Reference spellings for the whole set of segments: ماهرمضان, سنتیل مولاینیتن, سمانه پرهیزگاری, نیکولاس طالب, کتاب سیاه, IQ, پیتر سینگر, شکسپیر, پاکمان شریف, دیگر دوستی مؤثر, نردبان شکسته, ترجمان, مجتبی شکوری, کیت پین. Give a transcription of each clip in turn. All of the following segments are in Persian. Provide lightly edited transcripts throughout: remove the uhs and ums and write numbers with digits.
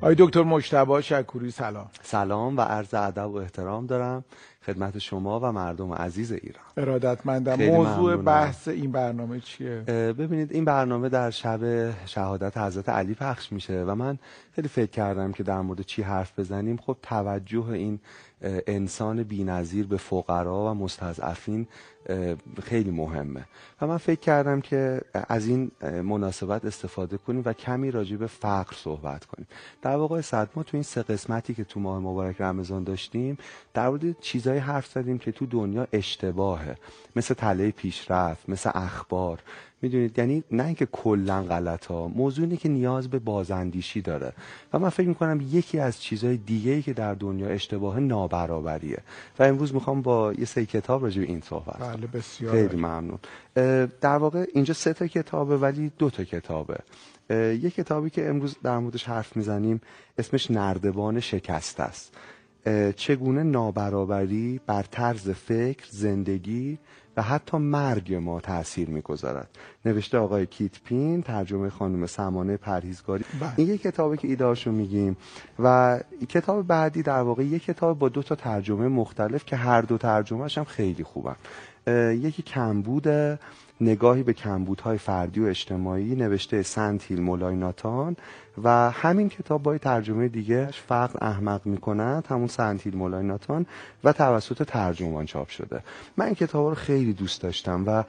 آقای دکتر مجتبی شکوری سلام. سلام و عرض ادب و احترام دارم خدمت شما و مردم عزیز ایران. ارادتمندم. موضوع بحث این برنامه چیه؟ ببینید این برنامه در شب شهادت حضرت علی پخش میشه و من خیلی فکر کردم که در مورد چی حرف بزنیم. خب توجه این انسان بی‌نظیر به فقرا و مستضعفین خیلی مهمه و من فکر کردم که از این مناسبت استفاده کنیم و کمی راجع به فقر صحبت کنیم. در واقع ما تو این سه قسمتی که تو ماه مبارک رمضان داشتیم در مورد چیزای حرف زدیم که تو دنیا اشتباهه، مثل تله پیشرفت، مثل اخبار، میدونید، یعنی نه اینکه کلا غلط ها، موضوع اینه که نیاز به بازاندیشی داره و من فکر میکنم یکی از چیزهای دیگه‌ای که در دنیا اشتباه نابرابریه و امروز میخوام با یه سری کتاب راجع به این صحبت کنم. بله بسیار خیلی ممنون. در واقع اینجا سه تا کتابه ولی دو تا کتابه. یک کتابی که امروز در موردش حرف میزنیم اسمش نردبان شکسته است. چگونه نابرابری بر طرز فکر، زندگی و حتی مرگ ما تأثیر می‌گذارد. نوشته آقای کیت پین، ترجمه خانم سمانه پرهیزگاری. این یک کتابه که ایده‌اشو میگیم و کتاب بعدی در واقع یک کتاب با دو تا ترجمه مختلف که هر دو ترجمه‌اش هم خیلی خوبن. یکی کمبوده، نگاهی به کمبودهای فردی و اجتماعی، نوشته سنتیل مولاینیتن و همین کتاب با ترجمه دیگه فقر احمق میکند، همون سنتیل مولاینیتن و توسط ترجمان چاپ شده. من این کتاب رو خیلی دوست داشتم و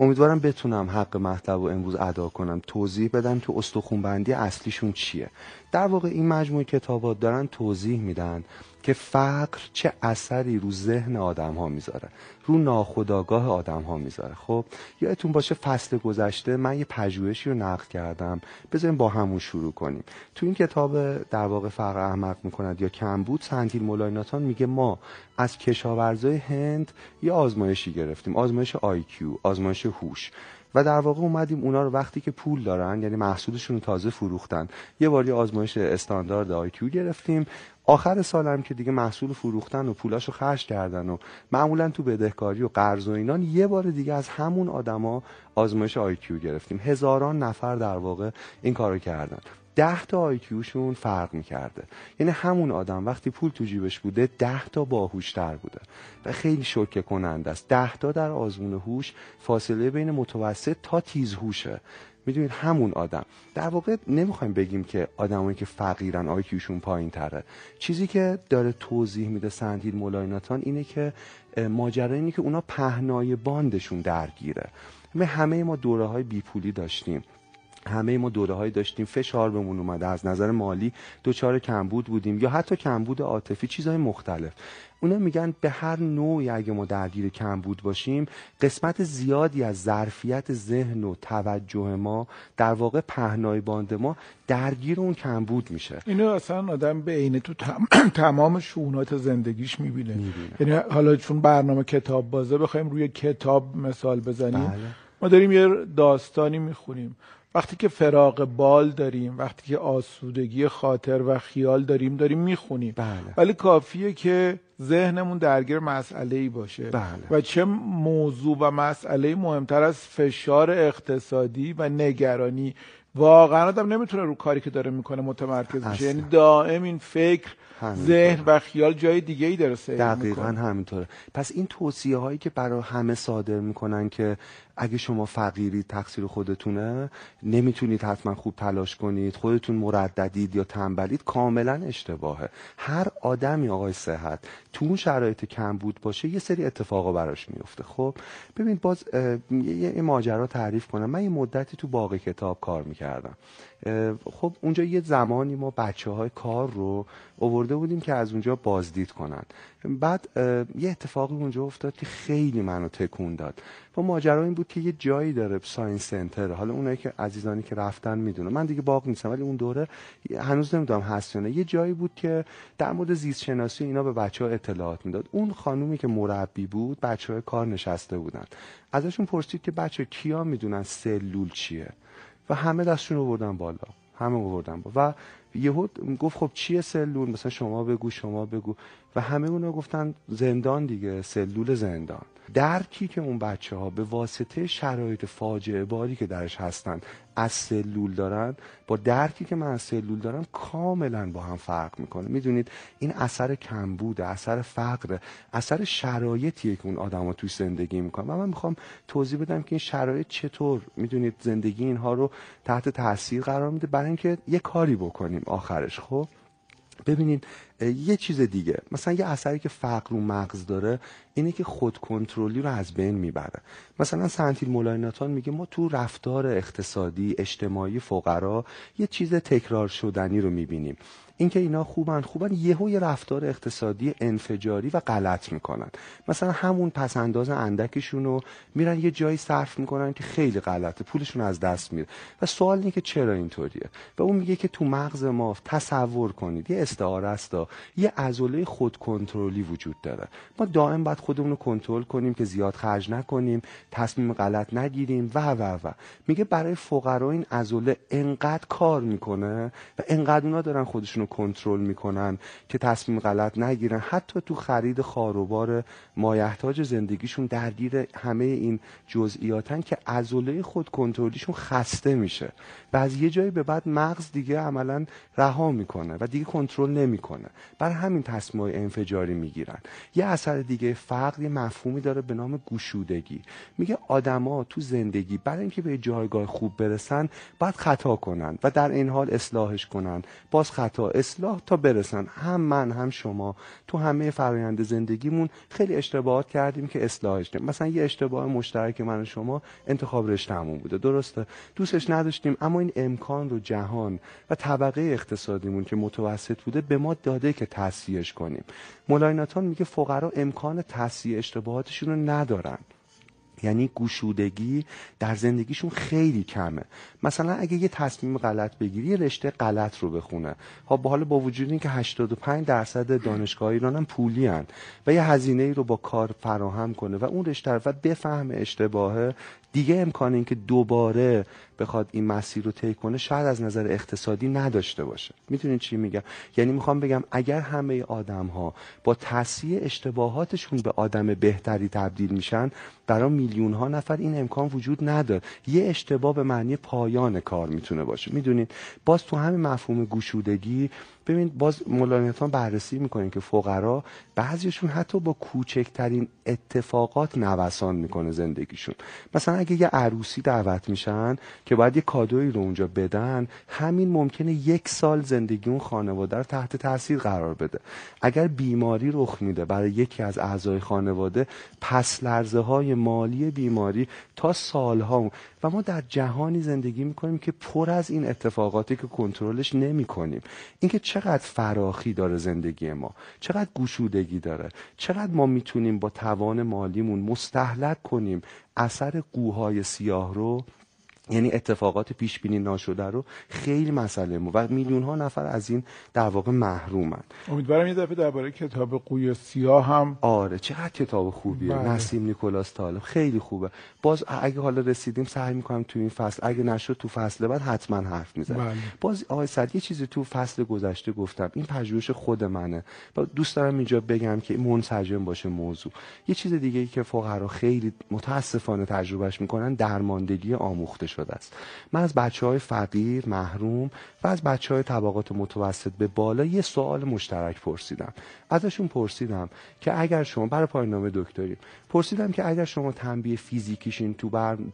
امیدوارم بتونم حق مطلب رو امروز ادا کنم، توضیح بدم که استخوان‌بندی اصلیشون چیه. در واقع این مجموعه کتابات دارن توضیح میدن که فقر چه اثری رو ذهن آدم ها میذاره، رو ناخودآگاه آدم ها میذاره. خب یادتون باشه فصل گذشته من یه پژوهشی رو نقد کردم، بذاریم با همون شروع کنیم. تو این کتاب در واقع فقر احمق میکند یا کمبود، سنتیل مولاینیتن میگه ما از کشاورزای هند یه آزمایشی گرفتیم، آزمایش IQ، آزمایش هوش، و در واقع اومدیم اونا رو وقتی که پول دارن، یعنی محصولشون رو تازه فروختن، یه باری آزمایش استاندارد IQ گرفتیم، آخر سال هم که دیگه محصول فروختن و پولاشو خرج کردن و معمولا تو بدهکاری و قرض و اینان، یه بار دیگه از همون آدما آزمایش IQ گرفتیم. هزاران نفر در واقع این کارو کردن، 10 تا IQشون فرق می‌کرده، یعنی همون آدم وقتی پول تو جیبش بوده 10 تا باهوش‌تر بوده و خیلی شوکه کننده است. 10 تا در آزمون هوش فاصله بین متوسط تا تیزهوشه. میدونید همون آدم در واقع نمیخوایم بگیم که آدمایی که فقیرن آیکیوشون پایین تره. چیزی که داره توضیح میده سنتیل مولاینیتن اینه که ماجرا اینه که اونا پهنای باندشون درگیره. همه ما دوره‌های بیپولی داشتیم، فشار بهمون اومده، از نظر مالی دوچار کمبود بودیم یا حتی کمبود عاطفی، چیزهای مختلف. اونا میگن به هر نوعی اگه ما درگیر کمبود باشیم، قسمت زیادی از ظرفیت ذهن و توجه ما، در واقع پهنای باند ما، درگیر اون کمبود میشه. اینو اصلا آدم به عینه تو تمام شؤونات زندگیش میبینه. یعنی حالا چون برنامه کتاب بازه بخوایم روی کتاب مثال بزنیم، بله. ما داریم یه داستانی میخونیم، وقتی که فراغ بال داریم، وقتی که آسودگی خاطر و خیال داریم، میخونیم. بله. ولی کافیه که ذهنمون درگیر مسئله‌ای باشه. بله. و چه موضوع و مسئله‌ای مهمتر از فشار اقتصادی و نگرانی. واقعا آدم نمیتونه رو کاری که داره میکنه متمرکز بشه، یعنی دائم این فکر، ذهن و خیال جای دیگه ای داره سیر میکنه. دقیقاً همینطوره. پس این توصیه هایی که برای همه صادر میکنن که اگه شما فقیرید تقصیر خودتونه، نمیتونید حتما خوب تلاش کنید، خودتون مرددید یا تنبلید، کاملا اشتباهه. هر آدمی آقای صحت تو اون شرایط کمبود باشه یه سری اتفاقا براش میفته. خب ببین باز یه ماجرا تعریف کنم. من یه مدتی تو باغ کتاب کار میکردم. خب اونجا یه زمانی ما بچه‌های کار رو آورده بودیم که از اونجا بازدید کنن. بعد یه اتفاقی اونجا افتاد که خیلی منو تکون داد. و ماجرا این بود که یه جایی داره، ساینس سنتر، حالا اونایی که عزیزانی که رفتن میدونه، من دیگه باغ نیستم ولی اون دوره هنوز نمیدونم هست یا نه، یه جایی بود که در مورد زیست شناسی اینا به بچه‌ها اطلاعات میداد. اون خانومی که مربی بود، بچه‌های کار نشسته بودن، ازشون پرسید که بچه کیا میدونن سلول چیه؟ و همه دستشون رو بردن بالا، و یهو گفت خب چیه سلول؟ مثلا شما بگو، و همه اونا گفتن زندان دیگه، سلول زندان. درکی که اون بچه ها به واسطه شرایط فاجعه باری که درش هستن از سلول دارن با درکی که من از سلول دارم کاملا با هم فرق میکنه. میدونید این اثر کمبوده، اثر فقره، اثر شرایطیه که اون آدم ها توی زندگی میکنن و من میخوام توضیح بدم که این شرایط چطور میدونید زندگی اینها رو تحت تاثیر قرار میده برای اینکه یه کاری بکنیم آخرش. خب ببینید یه چیز دیگه، مثلا یه اثری که فقر و مغز داره اینه که خودکنترلی رو از بین میبره. مثلا سنتیل مولاینیتن میگه ما تو رفتار اقتصادی اجتماعی فقرا یه چیز تکرار شدنی رو میبینیم، اینکه اینا خوبن یهو یه رفتار اقتصادی انفجاری و غلط میکنن. مثلا همون پسنداز اندکشون رو میرن یه جایی صرف میکنن که خیلی غلطه، پولشون از دست میره و سوال اینه که چرا اینطوریه. و اون میگه که تو مغز ما تصور کنید یه استعاره است، یه عضله خودکنترلی وجود داره، ما دائم باید خودمون رو کنترل کنیم که زیاد خرج نکنیم، تصمیم غلط نگیریم و میگه برای فقرا این عضله انقدر کار میکنه و انقدر اونا دارن خودشون کنترل میکنن که تصمیم غلط نگیرن، حتی تو خرید خاروبار مایحتاج زندگیشون درگیر همه این جزئیاتن که عضله خود کنترلیشون خسته میشه و از یه جایی به بعد مغز دیگه عملا رها میکنه و دیگه کنترل نمیکنه، برای همین تصمیم‌های انفجاری میگیرن. یه اثر دیگه فقر یه مفهومی داره به نام گشودگی. میگه آدما تو زندگی برای اینکه به جایگاه خوب برسن باید خطا کنن و در این حال اصلاحش کنن، باز خطا، اصلاح تا برسن. هم من هم شما تو همه فرآیند زندگیمون خیلی اشتباهات کردیم که اصلاحش کنیم. مثلا یه اشتباه مشترک من و شما انتخاب رشته‌مون بوده، درسته، دوستش نداشتیم، اما این امکان رو جهان و طبقه اقتصادیمون که متوسط بوده به ما داده که تصحیحش کنیم. مولاینیتن میگه فقرا امکان تصحیح اشتباهاتشون رو ندارن، یعنی گشودگی در زندگیشون خیلی کمه. مثلا اگه یه تصمیم غلط بگیری یه رشته غلط رو بخونه، حالا با وجود این که 85% دانشگاه ایران هم پولی هن و یه هزینه ای رو با کار فراهم کنه و اون رشته و بفهم اشتباهه، دیگه امکان این که دوباره بخواد این مسیر رو طی کنه شاید از نظر اقتصادی نداشته باشه. میتونین چی میگم؟ یعنی میخوام بگم اگر همه آدم‌ها با تصحیح اشتباهاتشون به آدم بهتری تبدیل میشن، برای میلیون‌ها نفر این امکان وجود نداره. یه اشتباه به معنی پایان کار میتونه باشه. میدونین باز تو همین مفهوم گشودگی ببینید باز مولاینیتن بررسی میکنین که فقرا بعضیشون حتی با کوچکترین اتفاقات نوسان میکنه زندگیشون. مثلا اگه یه عروسی دعوت میشن که باید یه کادویی رو اونجا بدن، همین ممکنه 1 سال زندگی اون خانواده رو تحت تاثیر قرار بده. اگر بیماری رخ میده برای یکی از اعضای خانواده، پس لرزه های مالی بیماری تا سالها. و ما در جهانی زندگی میکنیم که پر از این اتفاقاتی که کنترلش نمیکنیم. اینکه چقدر فراخی داره زندگی ما، چقدر گشودگی داره، چقدر ما میتونیم با توان مالیمون مستهلک کنیم اثر قوهای سیاه رو، یعنی اتفاقات پیش بینی ناشده رو، خیلی مسئله مو و میلیون ها نفر از این در واقع محرومن. امیدوارم یه دفعه درباره کتاب قوی سیاه هم چقدر کتاب خوبیه، نسیم نیکولاس طالب خیلی خوبه. باز اگه حالا رسیدیم سعی می‌کنم تو این فصل، اگه نشد تو فصل بعد حتما حرف می‌زنم. باز آقای سعد یه چیزی تو فصل گذشته گفتم، این پژوهش خود منه و دوست دارم اینجا بگم که منسجم باشه موضوع. یه چیز دیگه‌ای که فقرا خیلی متأسفانه تجربهش می‌کنن درماندگی آموخته شده است. من از بچه‌های فقیر، محروم و از بچه‌های طبقات متوسط به بالا یه سوال مشترک پرسیدم. ازشون پرسیدم که اگر شما برای پایان‌نامه دکتری پرسیدم که اگر شما تنبیه فیزیکیشین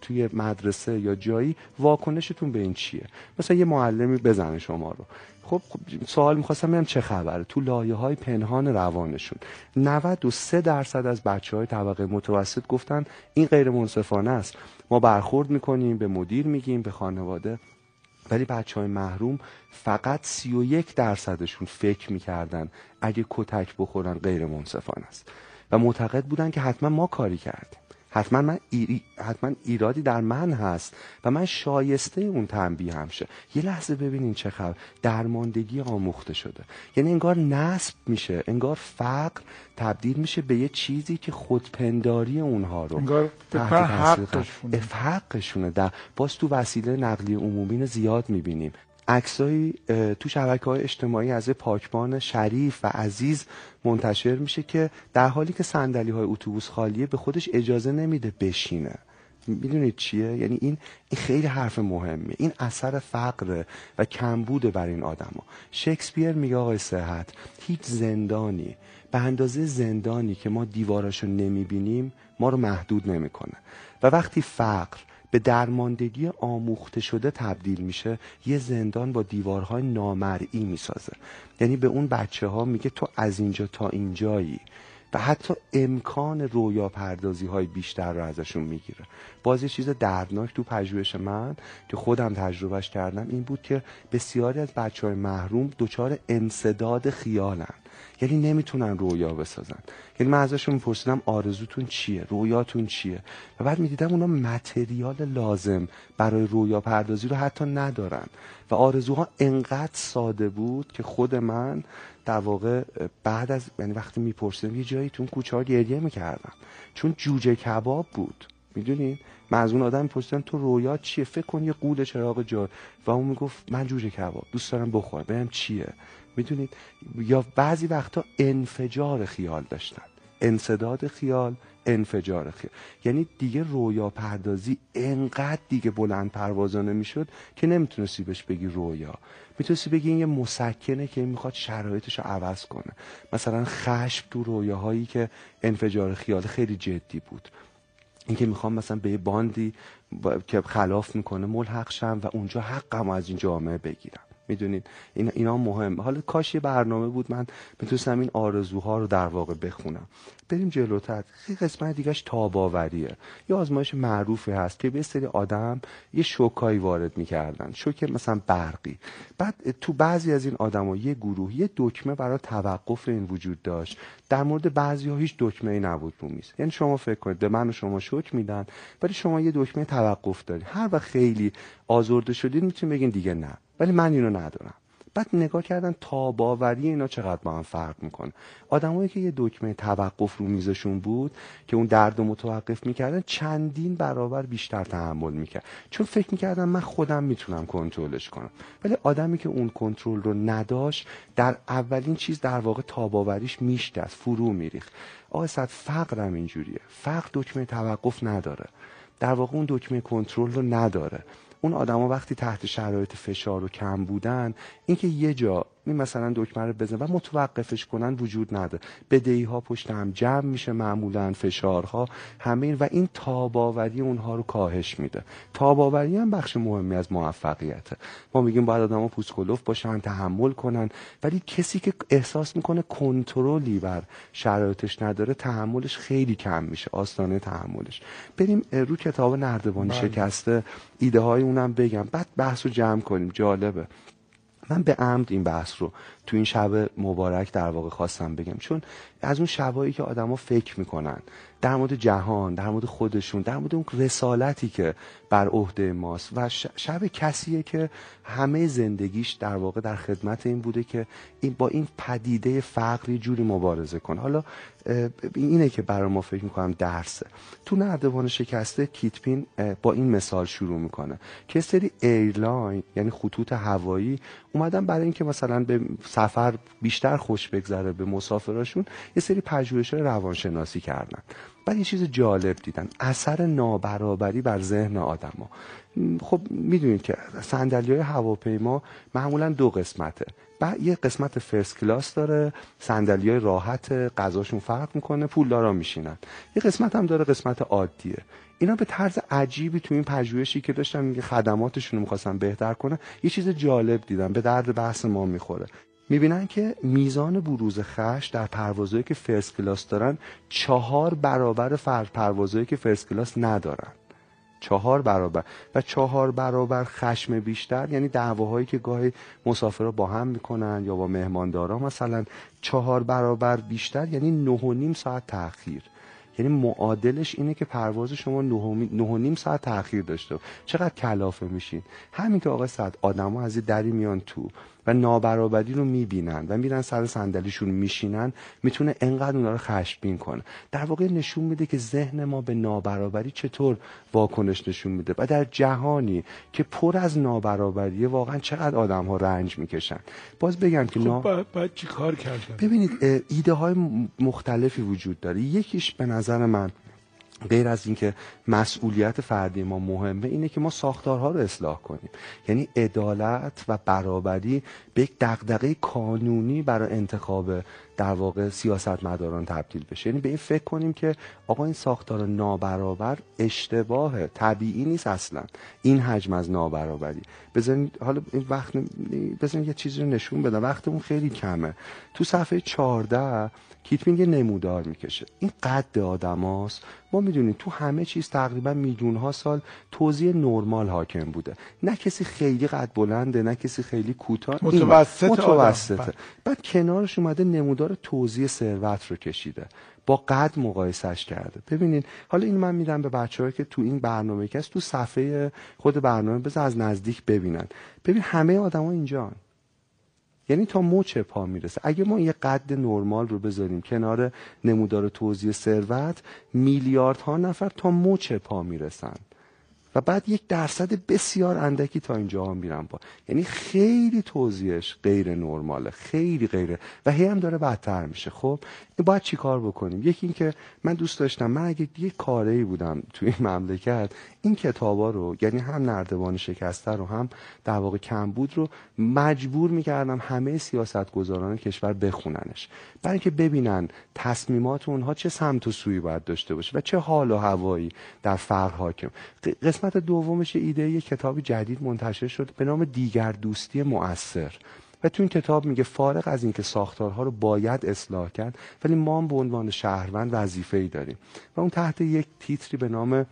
توی مدرسه یا جایی، واکنشتون به این چیه؟ مثلا یه معلمی بزنه شما رو. خب سوال می‌خواستم ببینم چه خبره تو لایه‌های پنهان روانشون. 93% از بچه‌های طبقه متوسط گفتن این غیر منصفانه است. ما برخورد می‌کنیم، به مدیر میگیم، به خانواده، ولی بچه‌های محروم فقط 31%شون فکر می‌کردن اگه کتک بخورن غیر منصفانه است و معتقد بودن که حتما ما کاری کردیم، حتما ایرادی در من هست و من شایسته اون تنبیه هم شه. یه لحظه ببینین چه خبر، درماندگی آموخته شده، یعنی انگار نسب میشه، انگار فقر تبدیل میشه به یه چیزی که خودپنداری اونها رو انگار حقشونه. باز تو وسیله نقلیه عمومی زیاد میبینیم. عکسایی تو شبکه‌های اجتماعی از پاکمان شریف و عزیز منتشر میشه که در حالی که صندلی‌های اتوبوس خالیه به خودش اجازه نمیده بشینه. میدونید چیه؟ یعنی این خیلی حرف مهمه. این اثر فقر و کمبوده بر این آدما. شکسپیر میگه آقای صحت، هیچ زندانی به اندازه زندانی که ما دیواراشو نمیبینیم ما رو محدود نمیکنه. و وقتی فقر به درماندگی آموخته شده تبدیل میشه، یه زندان با دیوارهای نامرئی میسازه. یعنی به اون بچه ها میگه تو از اینجا تا اینجایی و حتی امکان رویا پردازی های بیشتر رو ازشون میگیره. باز یه چیز دردناک تو پژوهش من که خودم تجربهش کردم این بود که بسیاری از بچه های محروم دچار انسداد خیالن، یعنی نمیتونن رویا بسازن. یعنی من ازشون میپرسیدم آرزوتون چیه، رویاتون چیه، و بعد میدیدم اونا متریال لازم برای رویا پردازی رو حتی ندارن و آرزوها انقدر ساده بود که خود من در واقع بعد از وقتی میپرسیدم یه جایی تو اون کوچه‌ها گریه میکردم، چون جوجه کباب بود. میدونین من از اون آدم میپرسیدم تو رویات چیه، فکر کن یه قوله چراغ جا، و اون میگفت من جوجه کباب دوست دارم بخورم، بهم چیه. میدونید، یا بعضی وقتا انفجار خیال داشتن، انسداد خیال، انفجار خیال. یعنی دیگه رویا پردازی انقدر دیگه بلند پروازانه میشد که نمیتونستی بهش بگی رویا، میتونستی بگی این یه مسکنه که میخواد شرایطش رو عوض کنه. مثلا خشم تو رویاهایی که انفجار خیال خیلی جدی بود، اینکه میخوام مثلا به یه باندی که خلاف میکنه ملحق شم و اونجا حقم از این جامعه بگیرم. میدونید اینا مهمه. حالا کاش یه برنامه بود من میتونستم این آرزوها رو در واقع بخونم. بریم جلوتر. قسمت دیگهش تاباوریه. یه آزمایش معروفی هست که به سری آدم یه شوکایی وارد میکردن، شوک مثلا برقی. بعد تو بعضی از این آدما یه گروه یه دکمه برای توقف این وجود داشت، در مورد بعضی‌ها هیچ دکمه‌ای نبود رو میز. یعنی شما فکر کنید به من و شما شوک میدن، ولی شما یه دکمه توقف دارید. هر وقت خیلی آزرده شدید میتونید بگین دیگه نه، ولی من اینو ندارم. بعد نگاه کردن تاباوری اینا چقدر با هم فرق میکنه. آدمایی که یه دکمه توقف رو میزشون بود که اون درد رو متوقف میکردن چندین برابر بیشتر تحمل میکرد، چون فکر میکردن من خودم میتونم کنترلش کنم. ولی آدمی که اون کنترل رو نداشت در اولین چیز در واقع تاباوریش میشکست، فرو میریخت. آقا صد فقرم اینجوریه، فقر دکمه توقف نداره، در واقع اون دکمه کنترل رو نداره. اون آدما وقتی تحت شرایط فشار و کم بودن، اینکه یه جا مثلا دکمه رو بزنن و متوقفش کنن وجود نداره. بدهی‌ها پشت هم جمع میشه، معمولا فشارها همین، و این تاباوری اونها رو کاهش میده. تاباوری هم بخش مهمی از موفقیته. ما میگیم باید آدما پوسکلوف باشن، تحمل کنن، ولی کسی که احساس میکنه کنترلی بر شرایطش نداره، تحملش خیلی کم میشه، آستانه تحملش. بریم رو کتاب نردبان شکسته ایده های اونم بگم، بعد بحثو جمع کنیم. جالبه، من به عمد این بحث رو تو این شب مبارک در واقع خواستم بگم، چون از اون شبایی که آدما فکر میکنن در مورد جهان، در مورد خودشون، در مورد اون رسالتی که بر عهده ماست، و شب کسیه که همه زندگیش در واقع در خدمت این بوده که با این پدیده فقری جوری مبارزه کنه. حالا اینه که برای ما فکر میکنم درسه. تو نردبان شکسته کیت پین با این مثال شروع میکنه که سری ایرلاین، یعنی خطوط هوایی، اومدن برای اینکه مثلا به سفر بیشتر خوش بگذره به مسافراشون، یه سری پژوهش‌های روانشناسی کردن. بعد یه چیز جالب دیدن، اثر نابرابری بر ذهن آدما. خب میدونید که صندلی‌های هواپیما معمولا دو قسمته. بعد یه قسمت فرست کلاس داره، صندلی‌های راحت، غذاشون فرق میکنه، پولدارا میشینن. یه قسمت هم داره قسمت عادیه. اینا به طرز عجیبی تو این پژوهشی که داشتن میگه خدماتشون رو می‌خواستن بهتر کنن، یه چیز جالب دیدن، به درد بحث ما میخوره. میبینن که میزان بروز خشم در پروازهایی که فرست کلاس دارن 4 برابر پروازهایی که فرست کلاس ندارن. 4 برابر و 4 برابر خشم بیشتر، یعنی دعواهایی که گاهی مسافرها با هم میکنن یا با مهماندارا مثلا 4 برابر بیشتر، یعنی 9.5 ساعت تاخیر. یعنی معادلش اینه که پرواز شما 9.5 ساعت تاخیر داشته. چقدر کلافه میشین. همین که آقا صد آدما از این دری میان تو و نابرابری رو میبینن و میرن سر صندلیشون میشینن، میتونه انقدر اونا رو خشمگین کنه. در واقع نشون میده که ذهن ما به نابرابری چطور واکنش نشون میده و در جهانی که پر از نابرابری واقعا چقدر آدم‌ها رنج میکشن. باز بگم که بعد چی کار کردن؟ ببینید ایده های مختلفی وجود داره. یکیش به نظر من غیر از اینکه مسئولیت فردی ما مهمه، اینه که ما ساختارها رو اصلاح کنیم. یعنی عدالت و برابری به یک دغدغه قانونی برای انتخاب در واقع سیاستمداران تبدیل بشه. یعنی به این فکر کنیم که آقا این ساختار نابرابر اشتباهه، طبیعی نیست اصلا این حجم از نابرابری. بزنید حالا وقت بزنید یه چیزی رو نشون بدم، وقتمون خیلی کمه. تو صفحه 14 کیت پین یه نمودار میکشه. این قد آدماست. ما میدونیم تو همه چیز تقریبا میلیون‌ها سال توزیع نرمال حاکم بوده. نه کسی خیلی قد بلنده، نه کسی خیلی کوتاه، متوسطه. بعد کنارش اومده نمودار توزیع ثروت رو کشیده، با قد مقایسش کرده. ببینین حالا این من میدم به بچه‌ها که تو این برنامه که هست، تو صفحه خود برنامه بذار از نزدیک ببینن. ببین همه آدما اینجان، یعنی تا مچ پا میرسه. اگه ما یه قد نرمال رو بذاریم کنار نمودار توزیع ثروت، میلیاردها نفر تا مچ پا میرسن و بعد 1% بسیار اندکی تا اینجا میرن با. یعنی خیلی توزیعش غیر نرماله، خیلی غیره و هی هم داره بدتر میشه. خب باید چی کار بکنیم؟ یکی این که من دوست داشتم، من اگه یه کاره‌ای بودم توی این مملکت، این کتابا رو، یعنی هم نردبان شکسته رو هم در واقع کمبود رو، مجبور میکردم همه سیاستگزاران کشور بخوننش، برای اینکه ببینن تصمیمات اونها چه سمت و سویی باید داشته باشه و چه حال و هوایی در فقر حاکم. قسمت دومش ایده یه کتاب جدید منتشر شد به نام دیگر دوستی مؤثر و تو این کتاب میگه فارغ از اینکه ساختارها رو باید اصلاح کرد، ولی ما هم به عنوان شهروند وظیفه‌ای داریم و اون تحت یک تیتری به نام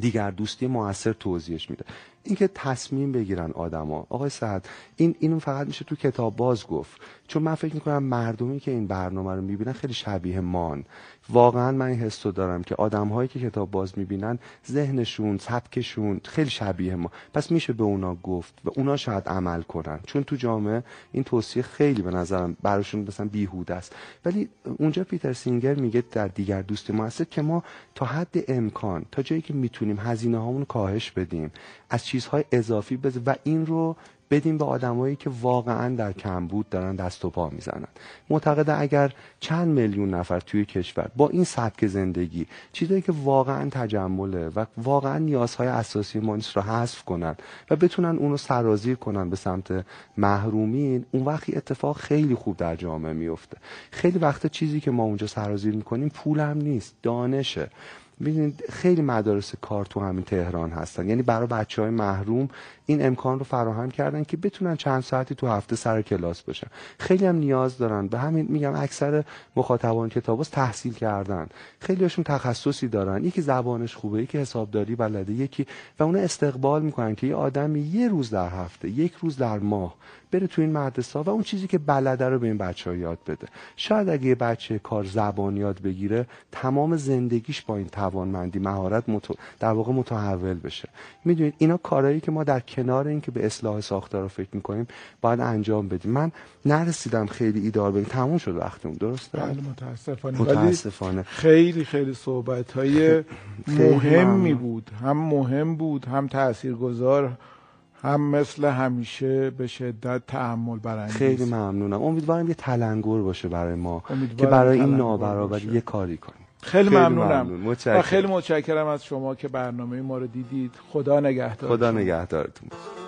دیگر دوستی مؤثر توضیحش میده. اینکه تصمیم بگیرن آدما، آقای سعد اینو فقط میشه تو کتاب باز گفت، چون من فکر میکنم مردمی که این برنامه رو میبینن خیلی شبیه مان. واقعا من این حس رو دارم که آدم‌هایی که کتاب باز میبینن ذهنشون، سبکشون خیلی شبیه ما، پس میشه به اونا گفت و اونا شاید عمل کنن، چون تو جامعه این توصیه خیلی به نظرم براشون مثلا بیهوده است. ولی اونجا پیتر سینگر میگه در دیگر دوستی مؤثر که ما تا حد امکان، تا جایی که میتونیم هزینه‌هامون رو کاهش بدیم، از چیزهای اضافی بذاریم و این رو بدیم به آدمایی که واقعا در کمبود دارن دست و پا میزنن. معتقده اگر چند میلیون نفر توی کشور با این سبک زندگی، چیزایی که واقعا تجمله و واقعا نیازهای اساسی ما نیست رو حذف کنن و بتونن اون رو سرازیر کنن به سمت محرومین، اون وقتی اتفاق خیلی خوب در جامعه میفته. خیلی وقت چیزی که ما اونجا سرازیر میکنیم پول هم نیست، دانشه. ببینید خیلی مدارس کار تو همین تهران هستن، یعنی برای بچهای محروم این امکان رو فراهم کردن که بتونن چند ساعتی تو هفته سر کلاس باشن. خیلی هم نیاز دارن، به همین میگم اکثر مخاطبان کتاباز تحصیل کردن، خیلیاشون تخصصی دارن، یکی زبانش خوبه، یکی حسابداری بلده، یکی و اون استقبال میکنن که یه آدمی یه روز در هفته، یک روز در ماه بره تو این مدرسه و اون چیزی که بلده رو به این بچه‌ها یاد بده. شاید اگه یه بچه کار زبان یاد بگیره، تمام زندگیش با این توانمندی، مهارت در واقع متحول بشه. میدونید اینا کارهایی که ما در کنار این که به اصلاح ساختار رو فکر می‌کنیم باید انجام بدیم. من نرسیدم خیلی ایدار بگم، تموم شد وقتمون، درسته؟ بله متاسفانه. خیلی صحبت‌های مهمی بود، هم مهم بود، هم تاثیرگذار، هم مثل همیشه به شدت تأمل برانگیز. خیلی ممنونم، امیدوارم یه تلنگر باشه برای ما که برای این نابرابری یه کاری کنیم. خیلی ممنونم و خیلی متشکرم از شما که برنامه ما رو دیدید. خدا نگهدارتون.